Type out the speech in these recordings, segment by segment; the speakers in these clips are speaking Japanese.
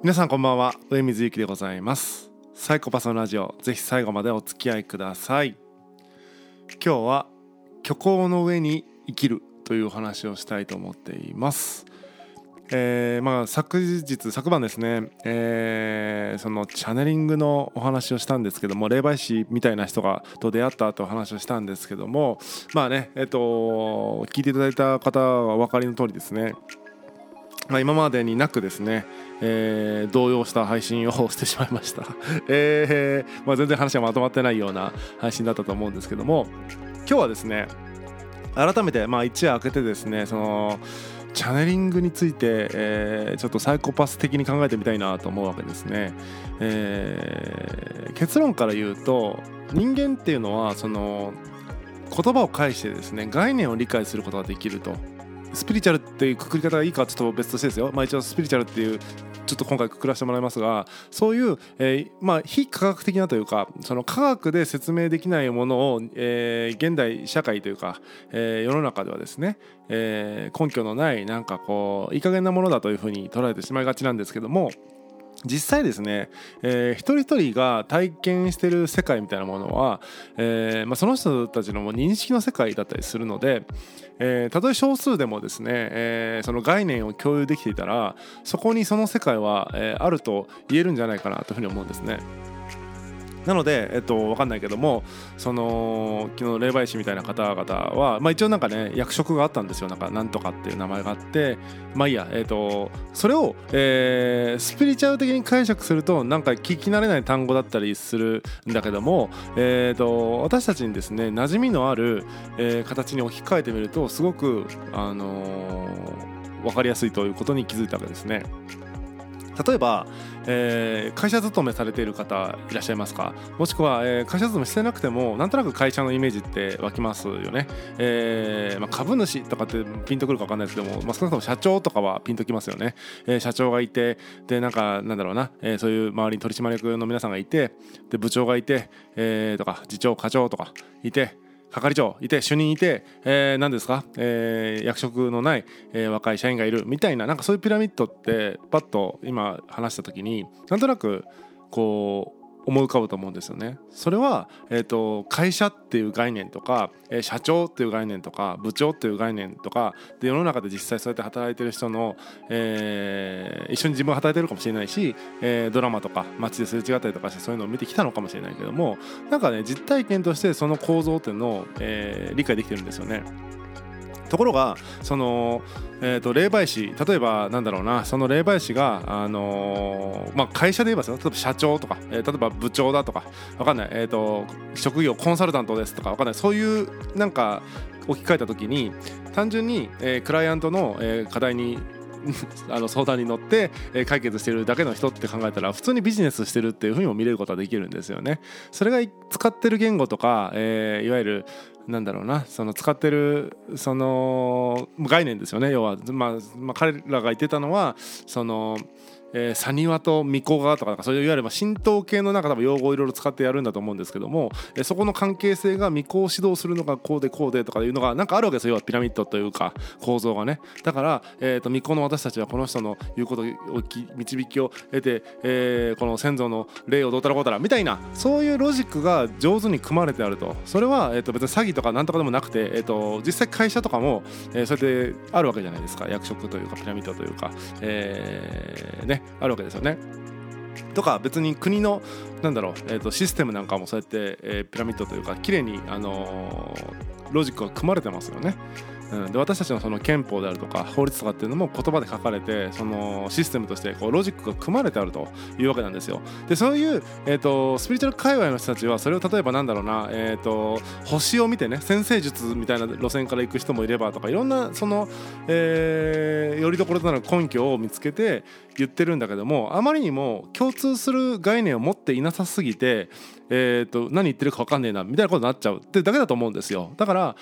皆さんこんばんは、上水ゆきでございます。サイコパスのラジオ、ぜひ最後までお付き合いください。今日は虚構の上に生きるというお話をしたいと思っています。昨晩ですね、そのチャネリングのお話をしたんですけども、霊媒師みたいな人がと出会った後お話をしたんですけども、聞いていただいた方はお分かりの通りですね、今までになくですね、動揺した配信をしてしまいました、全然話がまとまってないような配信だったと思うんですけども、今日はですね改めて、一夜明けてですね、そのチャネリングについて、ちょっとサイコパス的に考えてみたいなと思うわけですね。結論から言うと、人間っていうのはその言葉を介してですね、概念を理解することができると。スピリチュアルっていうくくり方がいいかちょっと別としてですよ、一応スピリチュアルっていうちょっと今回くくらせてもらいますが、そういう、非科学的なというか、その科学で説明できないものを、現代社会というか、世の中ではですね、根拠のないなんかこういい加減なものだというふうに捉えてしまいがちなんですけども、実際ですね、一人一人が体験している世界みたいなものは、その人たちの認識の世界だったりするので、たとえ少数でもですね、その概念を共有できていたら、そこにその世界は、あると言えるんじゃないかなというふうに思うんですね。なので、分かんないけども、その昨日霊媒師みたいな方々は、一応なんかね役職があったんですよ。なんとかっていう名前があって、それを、スピリチュアル的に解釈するとなんか聞き慣れない単語だったりするんだけども、私たちにですね馴染みのある、形に置き換えてみるとすごく、分かりやすいということに気づいたわけですね。例えば、会社勤めされている方いらっしゃいますか？もしくは、会社勤めしてなくてもなんとなく会社のイメージって湧きますよね。株主とかってピンとくるか分かんないですけども、少なくとも社長とかはピンときますよね。社長がいて、でそういう周りに取締役の皆さんがいて、で部長がいて、とか次長課長とかいて、係長いて、主任いて、役職のない、若い社員がいるみたいな、なんかそういうピラミッドってパッと今話した時になんとなくこう思い浮かぶと思うんですよね。それは、会社っていう概念とか、社長っていう概念とか、部長っていう概念とかで、世の中で実際そうやって働いてる人の、一緒に自分が働いてるかもしれないし、ドラマとか街ですれ違ったりとかしてそういうのを見てきたのかもしれないけども、なんかね実体験としてその構造っていうのを、理解できてるんですよね。ところがその、霊媒師、例えばその霊媒師が、会社で言えば例えば社長とか、例えば部長だとか分かんない、職業コンサルタントですとか分かんない、そういうなんか置き換えた時に単純に、クライアントの、課題に相談に乗って解決してるだけの人って考えたら、普通にビジネスしてるっていうふうにも見れることはできるんですよね。それが使ってる言語とか、いわゆるその使ってるその概念ですよね。要は、彼らが言ってたのはそのサニワとミコガとか、そういういわゆる神道系の多分用語をいろいろ使ってやるんだと思うんですけども、そこの関係性がミコを指導するのがこうでこうでとかいうのがなんかあるわけですよ。要はピラミッドというか構造がね。だから、ミコの私たちはこの人の言うことを導きを得て、この先祖の霊をどうたらこうたらみたいな、そういうロジックが上手に組まれてあると。それは、別に詐欺とかなんとかでもなくて、実際会社とかも、そうやってあるわけじゃないですか。役職というかピラミッドというか、あるわけですよね。とか別に国のシステムなんかもそうやって、ピラミッドというか綺麗に、ロジックが組まれてますよね。で私たちのその憲法であるとか法律とかっていうのも言葉で書かれて、そのシステムとしてこうロジックが組まれてあるというわけなんですよ。でそういう、スピリチュアル界隈の人たちはそれを例えば星を見てね、占星術みたいな路線から行く人もいればとか、いろんなその、よりどころとなる根拠を見つけて言ってるんだけども、あまりにも共通する概念を持っていなさすぎて、何言ってるか分かんねえなみたいなことになっちゃうってだけだと思うんですよ。だから、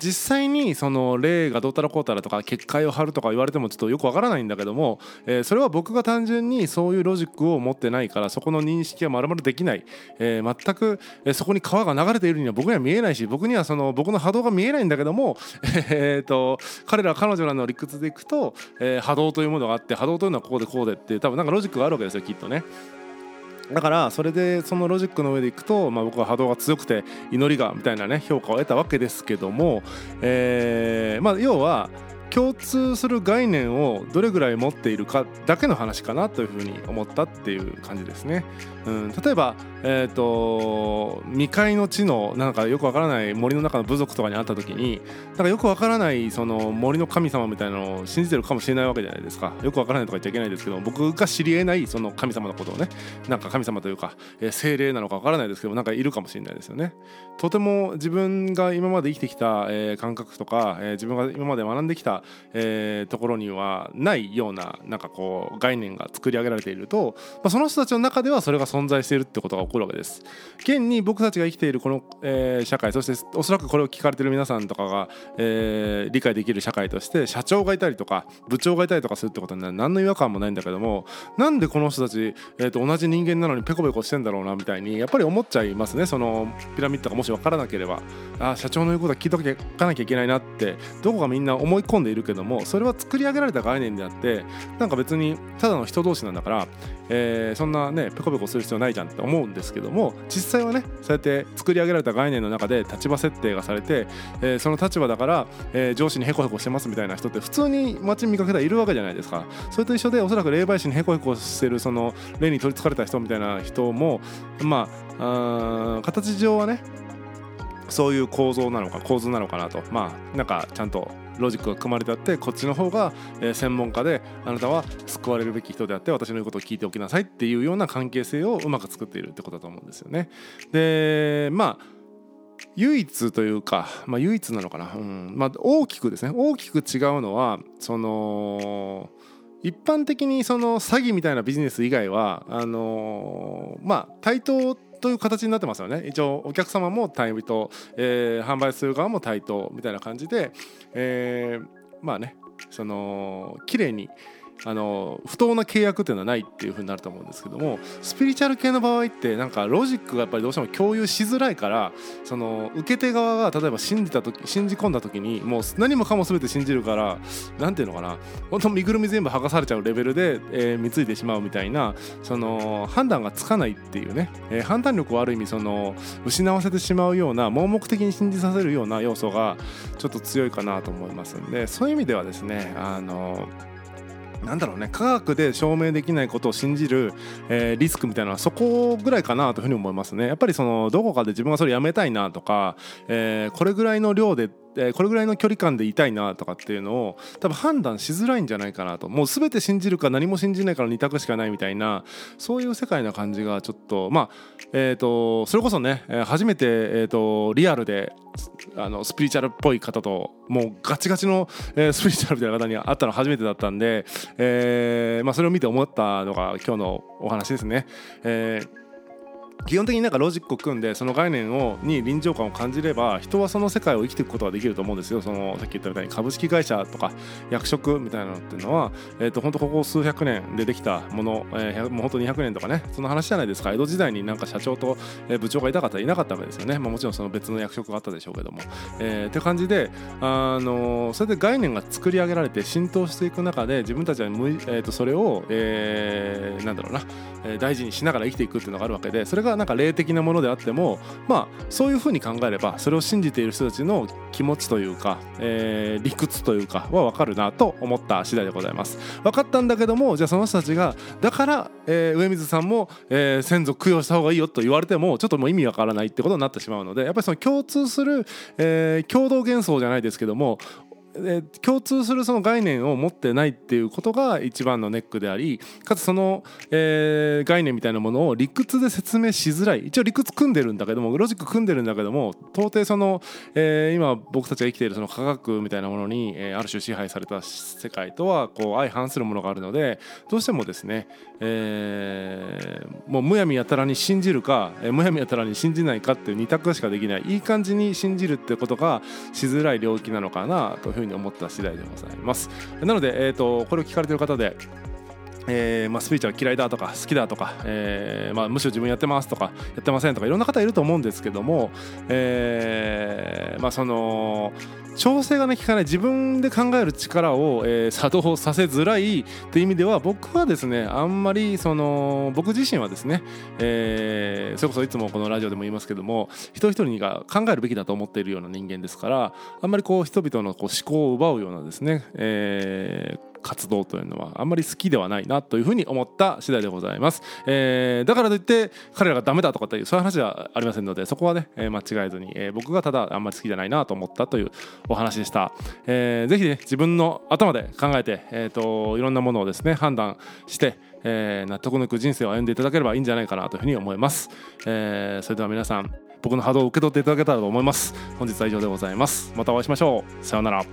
実際にその霊がどうたらこうたらとか結界を張るとか言われてもちょっとよくわからないんだけども、それは僕が単純にそういうロジックを持ってないから、そこの認識はまるまるできない、全くそこに川が流れているには僕には見えないし、僕にはその僕の波動が見えないんだけども、彼ら彼女らの理屈でいくと、波動というものがあって、波動というのはここうでこうでって多分なんかロジックがあるわけですよきっとね。だからそれでそのロジックの上でいくと、まあ、僕は波動が強くて祈りがみたいなね評価を得たわけですけども、まあ要は共通する概念をどれぐらい持っているかだけの話かなというふうに思ったっていう感じですね、うん、例えば、未開の地のなんかよくわからない森の中の部族とかに会った時になんかよくわからないその森の神様みたいなのを信じてるかもしれないわけじゃないですか。よくわからないとか言っちゃいけないですけど、僕が知り得ないその神様のことをね、なんか神様というか、精霊なのかわからないですけどなんかいるかもしれないですよね。とても自分が今まで生きてきた、感覚とか、自分が今まで学んできたところにはないようななんかこう概念が作り上げられていると、まあ、その人たちの中ではそれが存在しているってことが起こるわけです。現に僕たちが生きているこの、社会、そしておそらくこれを聞かれている皆さんとかが、理解できる社会として社長がいたりとか部長がいたりとかするってことには何の違和感もないんだけども、なんでこの人たち、同じ人間なのにペコペコしてんだろうなみたいにやっぱり思っちゃいますね。そのピラミッドがもし分からなければ、あ、社長の言うことは聞いとかなきゃいけないなってどこかみんな思い込んでいるけども、それは作り上げられた概念であって、なんか別にただの人同士なんだから、そんなねペコペコする必要ないじゃんって思うんですけども、実際はねそうやって作り上げられた概念の中で立場設定がされて、その立場だから、上司にヘコヘコしてますみたいな人って普通に街に見かけたらいるわけじゃないですか。それと一緒でおそらく霊媒師にヘコヘコしてるその霊に取り憑かれた人みたいな人もまあ形上はねそういう構図なのかなと、まあなんかちゃんとロジックが組まれてあって、こっちの方が専門家であなたは救われるべき人であって私の言うことを聞いておきなさいっていうような関係性をうまく作っているってことだと思うんですよね。でまあ唯一というか、まあ、唯一なのかな、うんまあ、大きくですね大きく違うのはその一般的にその詐欺みたいなビジネス以外はまあ対等という形になってますよね。一応お客様も対等、販売する側も対等みたいな感じで、まあねその綺麗に不当な契約っていうのはないっていう風になると思うんですけども、スピリチュアル系の場合ってなんかロジックがやっぱりどうしても共有しづらいから、その受け手側が例えば信じ込んだ時にもう何もかも全て信じるから、なんていうのかな、本当身ぐるみ全部剥がされちゃうレベルで、貢いでしまうみたいな、その判断がつかないっていうね、判断力をある意味その失わせてしまうような盲目的に信じさせるような要素がちょっと強いかなと思いますんで、そういう意味ではですねなんだろうね、科学で証明できないことを信じる、リスクみたいなのはそこぐらいかなというふうに思いますね。やっぱりそのどこかで自分がそれやめたいなとか、これぐらいの量でこれぐらいの距離感でいたいなとかっていうのを多分判断しづらいんじゃないかなと、もう全て信じるか何も信じないから2択しかないみたいな、そういう世界な感じがちょっとまあそれこそね初めてリアルでスピリチュアルっぽい方ともうガチガチのスピリチュアルみたいな方に会ったの初めてだったんで、まあそれを見て思ったのが今日のお話ですね。基本的になんかロジックを組んでその概念に臨場感を感じれば人はその世界を生きていくことができると思うんですよ。そのさっき言ったみたいに株式会社とか役職みたいなのっていうのは本当ここ数百年でできたもの、もう本当200年とかね、その話じゃないですか。江戸時代になんか社長と部長がいたかったらいなかったわけですよね、まあ、もちろんその別の役職があったでしょうけども、って感じでそれで概念が作り上げられて浸透していく中で自分たちはそれをなんだろうな大事にしながら生きていくっていうのがあるわけで、それがなんか霊的なものであっても、まあそういう風に考えればそれを信じている人たちの気持ちというか、理屈というかは分かるなと思った次第でございます。分かったんだけども、じゃあその人たちがだから、上水さんも、先祖供養した方がいいよと言われてもちょっともう意味わからないってことになってしまうので、やっぱりその共通する、共同幻想じゃないですけども共通するその概念を持ってないっていうことが一番のネックであり、かつその、概念みたいなものを理屈で説明しづらい、一応理屈組んでるんだけどもロジック組んでるんだけども到底その、今僕たちが生きているその科学みたいなものに、ある種支配された世界とはこう相反するものがあるので、どうしてもですね、もうむやみやたらに信じるかむやみやたらに信じないかっていう二択しかできない、いい感じに信じるってことがしづらい領域なのかなというふうに思った次第でございます。なので、これを聞かれている方でスピーチは嫌いだとか好きだとか、むしろ自分やってますとかやってませんとかいろんな方いると思うんですけども、その調整がね効かない自分で考える力を、作動させづらいという意味では僕はですねあんまりその僕自身はですね、それこそいつもこのラジオでも言いますけども一人一人が考えるべきだと思っているような人間ですからあんまりこう人々のこう思考を奪うようなですね、活動というのはあんまり好きではないなというふうに思った次第でございます、だからといって彼らがダメだとかっていうそういう話はありませんのでそこはね、間違えずに、僕がただあんまり好きじゃないなと思ったというお話でした、ぜひね自分の頭で考えて、いろんなものをですね判断して、納得のいく人生を歩んでいただければいいんじゃないかなというふうに思います、それでは皆さん僕の波動を受け取っていただけたらと思います。本日は以上でございます。またお会いしましょう。さようなら。